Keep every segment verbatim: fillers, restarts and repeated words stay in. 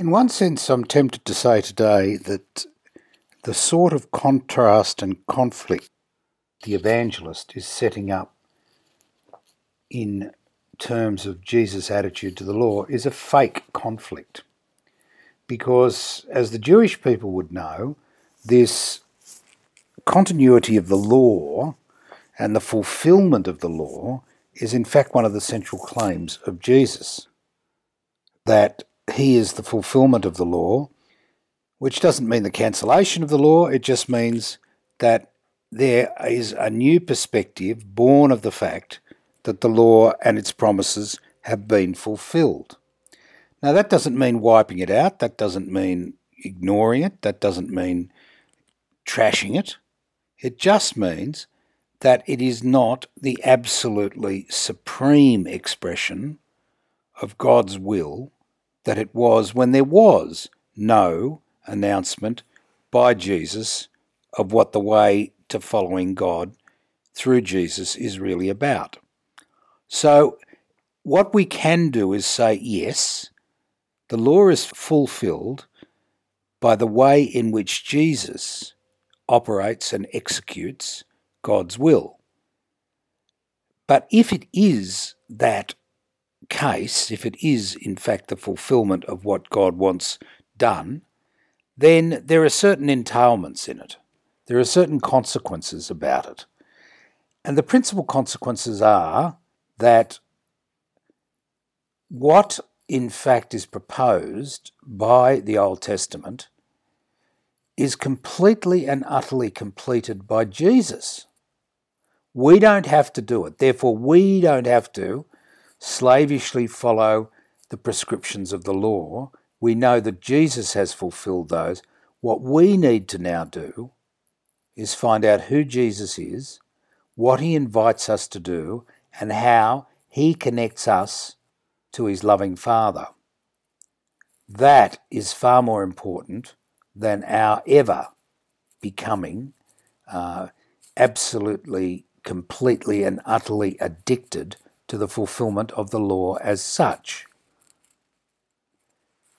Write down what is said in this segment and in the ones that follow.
In one sense, I'm tempted to say today that the sort of contrast and conflict the evangelist is setting up in terms of Jesus' attitude to the law is a fake conflict. Because, as the Jewish people would know, this continuity of the law and the fulfillment of the law is in fact one of the central claims of Jesus, that he is the fulfillment of the law, which doesn't mean the cancellation of the law, it just means that there is a new perspective born of the fact that the law and its promises have been fulfilled. Now, that doesn't mean wiping it out, that doesn't mean ignoring it, that doesn't mean trashing it. It just means that it is not the absolutely supreme expression of God's will that it was when there was no announcement by Jesus of what the way to following God through Jesus is really about. So what we can do is say, yes, the law is fulfilled by the way in which Jesus operates and executes God's will. But if it is that case, if it is in fact the fulfillment of what God wants done, then there are certain entailments in it. There are certain consequences about it. And the principal consequences are that what in fact is proposed by the Old Testament is completely and utterly completed by Jesus. We don't have to do it. Therefore, we don't have to slavishly follow the prescriptions of the law. We know that Jesus has fulfilled those. What we need to now do is find out who Jesus is, what he invites us to do, and how he connects us to his loving Father. That is far more important than our ever becoming uh, absolutely, completely and utterly addicted to the fulfillment of the law as such.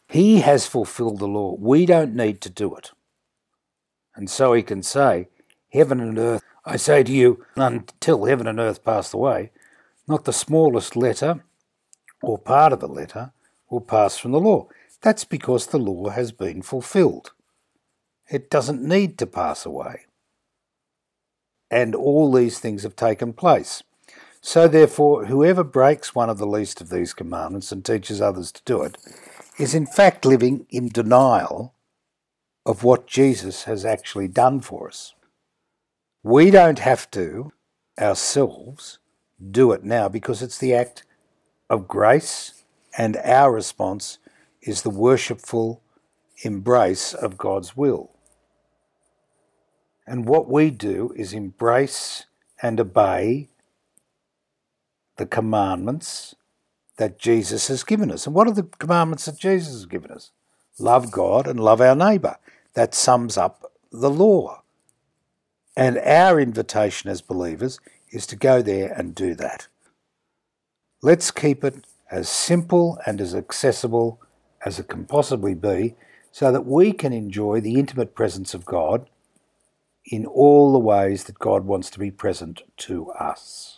He has fulfilled the law. We don't need to do it. And so he can say, heaven and earth, I say to you, until heaven and earth pass away, not the smallest letter or part of a letter will pass from the law. That's because the law has been fulfilled. It doesn't need to pass away. And all these things have taken place. So therefore, whoever breaks one of the least of these commandments and teaches others to do it is in fact living in denial of what Jesus has actually done for us. We don't have to ourselves do it now because it's the act of grace, and our response is the worshipful embrace of God's will. And what we do is embrace and obey the commandments that Jesus has given us. And what are the commandments that Jesus has given us? Love God and love our neighbour. That sums up the law. And our invitation as believers is to go there and do that. Let's keep it as simple and as accessible as it can possibly be, so that we can enjoy the intimate presence of God in all the ways that God wants to be present to us.